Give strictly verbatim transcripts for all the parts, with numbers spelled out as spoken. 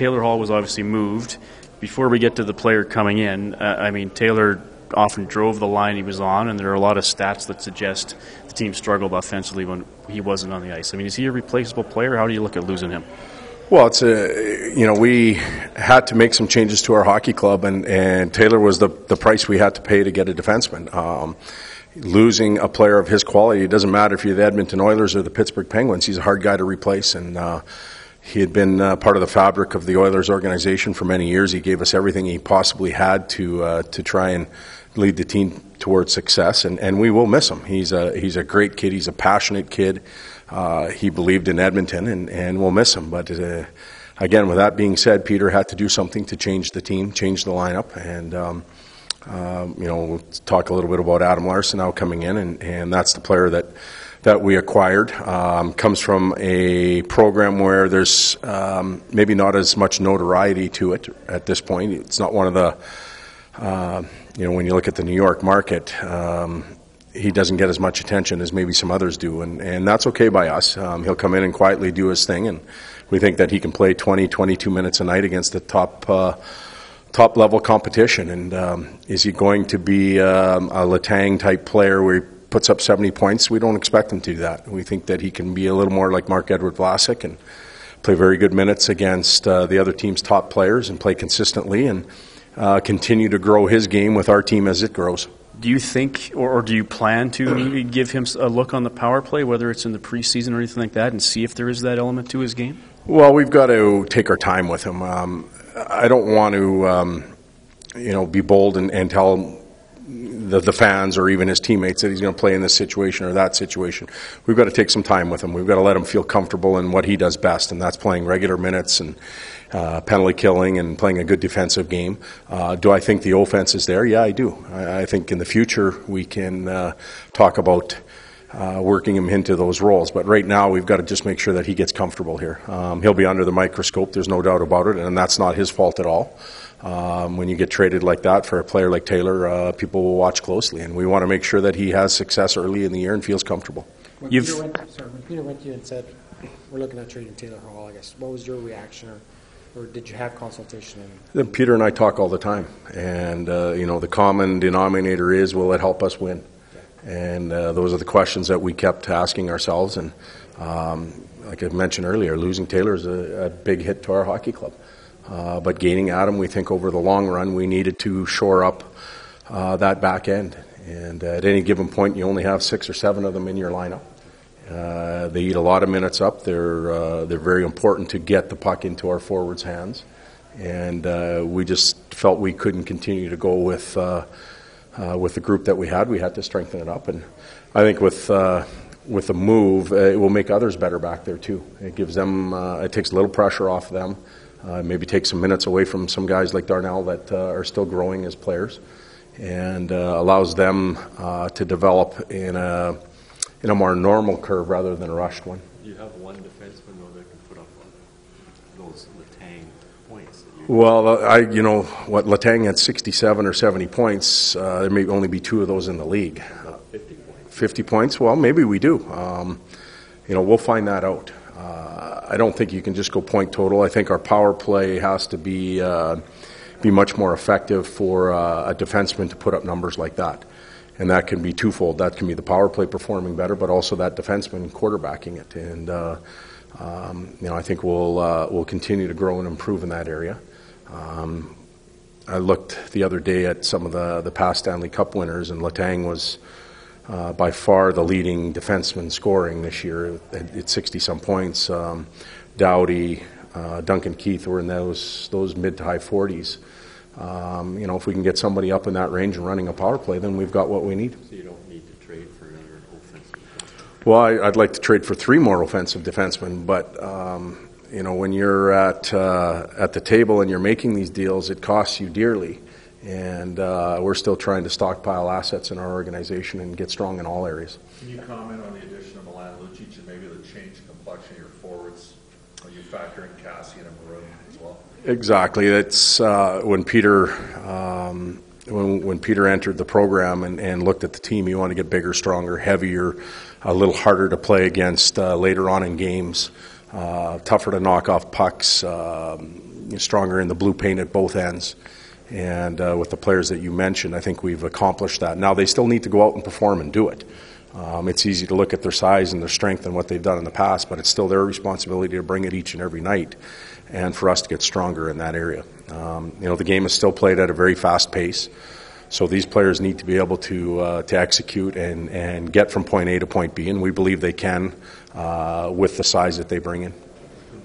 Taylor Hall was obviously moved. Before we get to the player coming in, uh, I mean, Taylor often drove the line he was on, and there are a lot of stats that suggest the team struggled offensively when he wasn't on the ice. I mean, is he a replaceable player? How do you look at losing him? Well, it's a, you know, we had to make some changes to our hockey club, and, and Taylor was the, the price we had to pay to get a defenseman. Um, losing a player of his quality, it doesn't matter if you're the Edmonton Oilers or the Pittsburgh Penguins, he's a hard guy to replace, and uh, he had been uh, part of the fabric of the Oilers organization for many years. He gave us everything he possibly had to uh, to try and lead the team towards success, and, and we will miss him. He's a, he's a great kid. He's a passionate kid. Uh, he believed in Edmonton, and, and we'll miss him. But uh, again, with that being said, Peter had to do something to change the team, change the lineup. And, um, uh, you know, we'll talk a little bit about Adam Larsson now coming in, and, and that's the player that, that we acquired. Um, comes from a program where there's um, maybe not as much notoriety to it at this point. It's not one of the... Uh, you know, when you look at the New York market, um, he doesn't get as much attention as maybe some others do, and, and that's okay by us. Um, he'll come in and quietly do his thing, and we think that he can play twenty, twenty-two minutes a night against the top uh, top level competition. And um, is he going to be um, a Letang type player where he puts up seventy points? We don't expect him to do that. We think that he can be a little more like Mark Edward Vlasic and play very good minutes against uh, the other team's top players and play consistently, and Uh, continue to grow his game with our team as it grows. Do you think, or, or do you plan to maybe give him a look on the power play, whether it's in the preseason or anything like that, and see if there is that element to his game? Well, we've got to take our time with him. Um, I don't want to, um, you know, be bold and, and tell the, the fans or even his teammates that he's going to play in this situation or that situation. We've got to take some time with him. We've got to let him feel comfortable in what he does best, and that's playing regular minutes and Uh, penalty killing and playing a good defensive game. Uh, do I think the offense is there? Yeah, I do. I, I think in the future we can uh, talk about uh, working him into those roles. But right now we've got to just make sure that he gets comfortable here. Um, he'll be under the microscope, there's no doubt about it, and that's not his fault at all. Um, when you get traded like that for a player like Taylor, uh, people will watch closely, and we want to make sure that he has success early in the year and feels comfortable. When, You've Peter, went, sorry, when Peter went to you and said, we're looking at trading Taylor Hall, I guess, what was your reaction? Or Or did you have consultation? Peter and I talk all the time, and uh, you know the common denominator is, will it help us win? And uh, those are the questions that we kept asking ourselves. And um, like I mentioned earlier, losing Taylor is a, a big hit to our hockey club, uh, but gaining Adam, we think over the long run we needed to shore up uh, that back end. And at any given point, you only have six or seven of them in your lineup. Uh, they eat a lot of minutes up. They're uh, they're very important to get the puck into our forwards' hands, and uh, we just felt we couldn't continue to go with uh, uh, with the group that we had. We had to strengthen it up, and I think with uh, with the move, uh, it will make others better back there too. It gives them uh, it takes a little pressure off them. Uh, maybe takes some minutes away from some guys like Darnell that uh, are still growing as players, and uh, allows them uh, to develop in a. in a more normal curve rather than a rushed one. You have one defenseman though that can put up those Letang points. That you well, I you know what Letang had sixty-seven or seventy points. Uh, there may only be two of those in the league. Uh, Fifty points. Fifty points. Well, maybe we do. Um, you know, we'll find that out. Uh, I don't think you can just go point total. I think our power play has to be uh, be much more effective for uh, a defenseman to put up numbers like that. And that can be twofold. That can be the power play performing better, but also that defenseman quarterbacking it. And uh, um, you know, I think we'll uh, we'll continue to grow and improve in that area. Um, I looked the other day at some of the the past Stanley Cup winners, and Letang was uh, by far the leading defenseman scoring this year at sixty some points. Um, Doughty, uh, Duncan Keith were in those those mid to high forties. Um, you know, if we can get somebody up in that range and running a power play, then we've got what we need. So you don't need to trade for another offensive defenseman? Well, I, I'd like to trade for three more offensive defensemen, but, um, you know, when you're at uh, at the table and you're making these deals, it costs you dearly. And uh, we're still trying to stockpile assets in our organization and get strong in all areas. Can you comment on the addition of Milan Lucic and maybe the change in complexion of your forwards? Are you factoring Cassian and Maroon as well? Exactly. That's uh, when Peter um, when when Peter entered the program and, and looked at the team. You want to get bigger, stronger, heavier, a little harder to play against uh, later on in games, uh, tougher to knock off pucks. Um, stronger in the blue paint at both ends. And uh, with the players that you mentioned, I think we've accomplished that. Now, they still need to go out and perform and do it. Um, it's easy to look at their size and their strength and what they've done in the past, but it's still their responsibility to bring it each and every night and for us to get stronger in that area. Um, you know, the game is still played at a very fast pace, so these players need to be able to uh, to execute and, and get from point A to point B, and we believe they can uh, with the size that they bring in.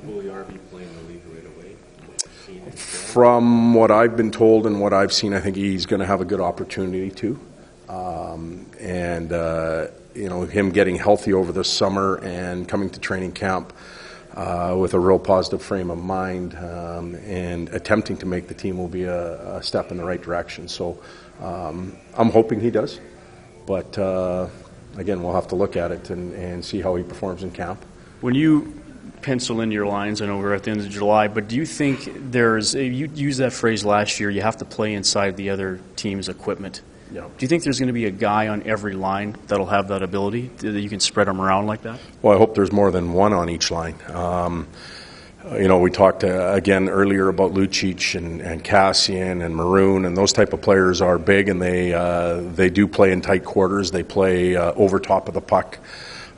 Will E R B play in the league right away? From what I've been told and what I've seen, I think he's going to have a good opportunity to. Um, and, uh, you know, him getting healthy over the summer and coming to training camp uh, with a real positive frame of mind um, and attempting to make the team will be a, a step in the right direction. So um, I'm hoping he does. But, uh, again, we'll have to look at it and, and see how he performs in camp. When you pencil in your lines, I know we're at the end of July, but do you think there's – you used that phrase last year, you have to play inside the other team's equipment. Yeah. Do you think there's going to be a guy on every line that'll have that ability, that you can spread them around like that? Well, I hope there's more than one on each line. Um, you know, we talked, uh, again, earlier about Lucic and, and Cassian and Maroon, and those type of players are big, and they uh, they do play in tight quarters. They play uh, over top of the puck.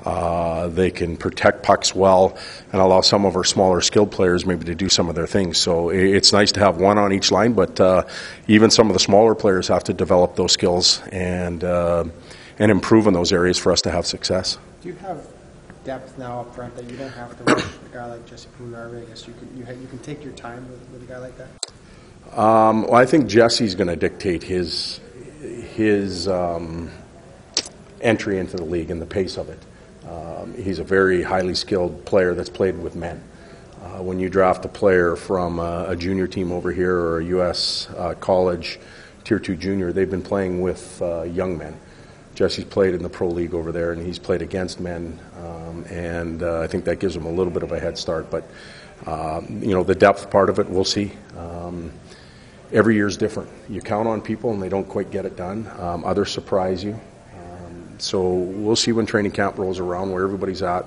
Uh, they can protect pucks well and allow some of our smaller skilled players maybe to do some of their things. So it's nice to have one on each line, but uh, even some of the smaller players have to develop those skills and uh, and improve in those areas for us to have success. Do you have depth now up front that you don't have to watch a guy like Jesse Pumar? I guess you can, you, ha- you can take your time with, with a guy like that? Um, well, I think Jesse's going to dictate his, his um, entry into the league and the pace of it. Um, he's a very highly skilled player that's played with men. Uh, when you draft a player from a, a junior team over here or a U S uh, college tier two junior, they've been playing with uh, young men. Jesse's played in the pro league over there, and he's played against men, um, and uh, I think that gives him a little bit of a head start. But, uh, you know, the depth part of it, we'll see. Um, every year's different. You count on people, and they don't quite get it done. Um, others surprise you. So we'll see when training camp rolls around where everybody's at.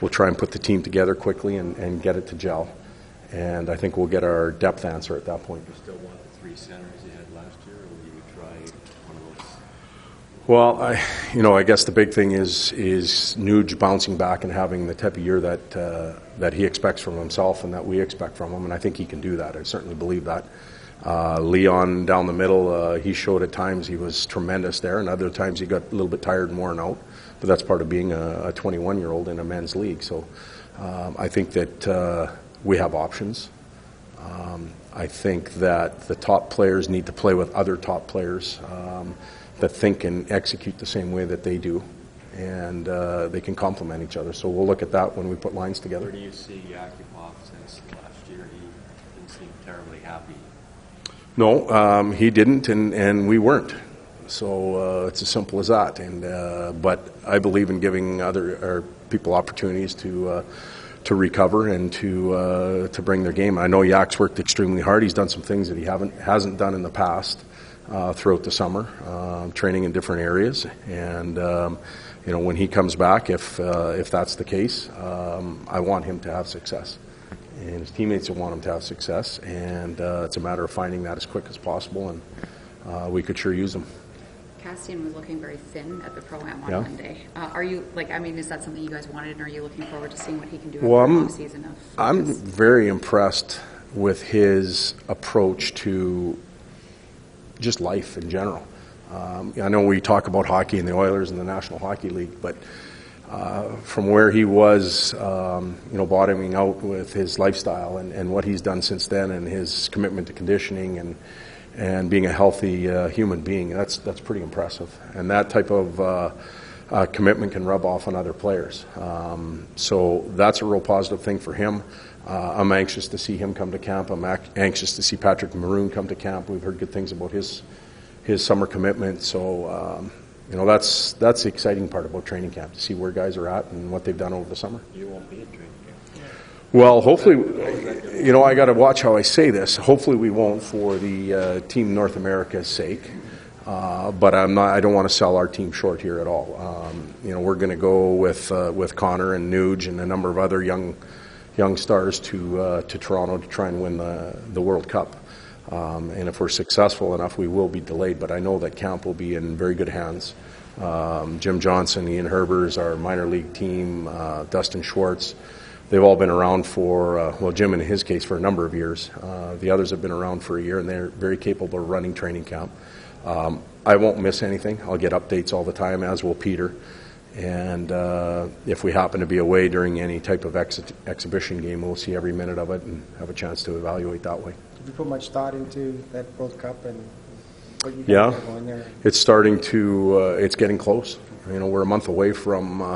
We'll try and put the team together quickly and, and get it to gel. And I think we'll get our depth answer at that point. Do you still want the three centers you had last year, or will you try one of those? Well, I, you know, I guess the big thing is is Nuge bouncing back and having the type of year that uh, that he expects from himself and that we expect from him. And I think he can do that. I certainly believe that. Uh, Leon down the middle, uh, he showed at times he was tremendous there, and other times he got a little bit tired and worn out. But that's part of being a twenty-one-year-old in a men's league. So um, I think that uh, we have options. Um, I think that the top players need to play with other top players um, that think and execute the same way that they do, and uh, they can complement each other. So we'll look at that when we put lines together. Where do you see Yakupov since last year? He didn't seem terribly happy. No, um, he didn't, and, and we weren't. So uh, it's as simple as that. And uh, but I believe in giving other or people opportunities to uh, to recover and to uh, to bring their game. I know Yak's worked extremely hard. He's done some things that he haven't hasn't done in the past uh, throughout the summer, uh, training in different areas. And um, you know, when he comes back, if uh, if that's the case, um, I want him to have success. And his teammates will want him to have success, and uh, it's a matter of finding that as quick as possible, and uh, we could sure use him. Cassian was looking very thin at the Pro-Am on yeah. Monday. Uh, are you, like, I mean, is that something you guys wanted, and are you looking forward to seeing what he can do in well, the I'm, season? Of I'm this? very impressed with his approach to just life in general. Um, I know we talk about hockey and the Oilers and the National Hockey League, but Uh, from where he was, um, you know, bottoming out with his lifestyle and, and what he's done since then, and his commitment to conditioning and and being a healthy uh, human being, that's that's pretty impressive. And that type of uh, uh, commitment can rub off on other players. Um, so that's a real positive thing for him. Uh, I'm anxious to see him come to camp. I'm ac- anxious to see Patrick Maroon come to camp. We've heard good things about his his summer commitment. So. Um, You know, that's that's the exciting part about training camp, to see where guys are at and what they've done over the summer. You won't be at training camp. Well, hopefully, you know, I got to watch how I say this. Hopefully we won't for the uh, Team North America's sake, uh, but I'm not. I don't want to sell our team short here at all. Um, you know, we're going to go with uh, with Connor and Nuge and a number of other young young stars to uh, to Toronto to try and win the, the World Cup. Um, and if we're successful enough, we will be delayed. But I know that camp will be in very good hands. Um, Jim Johnson, Ian Herbers, our minor league team, uh, Dustin Schwartz, they've all been around for, uh, well, Jim in his case, for a number of years. Uh, the others have been around for a year, and they're very capable of running training camp. Um, I won't miss anything. I'll get updates all the time, as will Peter. And uh, if we happen to be away during any type of ex exhibition game, we'll see every minute of it and have a chance to evaluate that way. Did you put much thought into that World Cup and what you got yeah, going there? It's starting to, uh, it's getting close. You know, we're a month away from uh,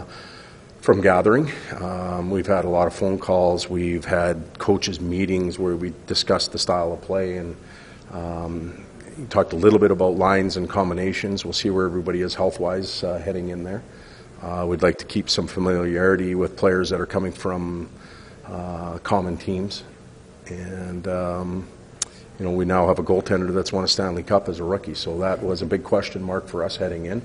from gathering. Um, we've had a lot of phone calls. We've had coaches meetings where we discussed the style of play and um, talked a little bit about lines and combinations. We'll see where everybody is health-wise uh, heading in there. Uh, we'd like to keep some familiarity with players that are coming from uh, common teams. And, um, you know, we now have a goaltender that's won a Stanley Cup as a rookie, so that was a big question mark for us heading in.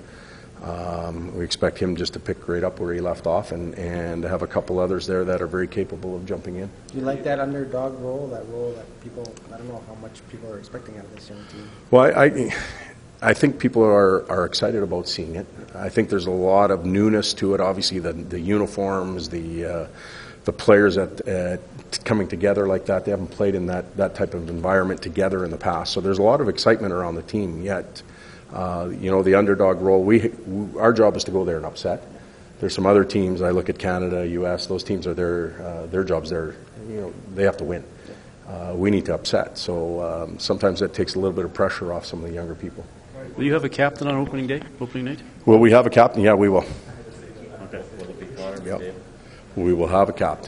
Um, we expect him just to pick right up where he left off and, and have a couple others there that are very capable of jumping in. Do you like that underdog role, that role that people, I don't know how much people are expecting out of this young team? Well, I... I I think people are, are excited about seeing it. I think there's a lot of newness to it. Obviously, the, the uniforms, the uh, the players at, at coming together like that. They haven't played in that, that type of environment together in the past. So there's a lot of excitement around the team. Yet, uh, you know, the underdog role. We, we our job is to go there and upset. There's some other teams. I look at Canada, U S Those teams are their uh, their jobs. There, you know, they have to win. Uh, we need to upset. So um, sometimes that takes a little bit of pressure off some of the younger people. Will you have a captain on opening day, opening night? Will we have a captain? Yeah, we will. Okay. Will it be Connor? Yep. We will have a captain.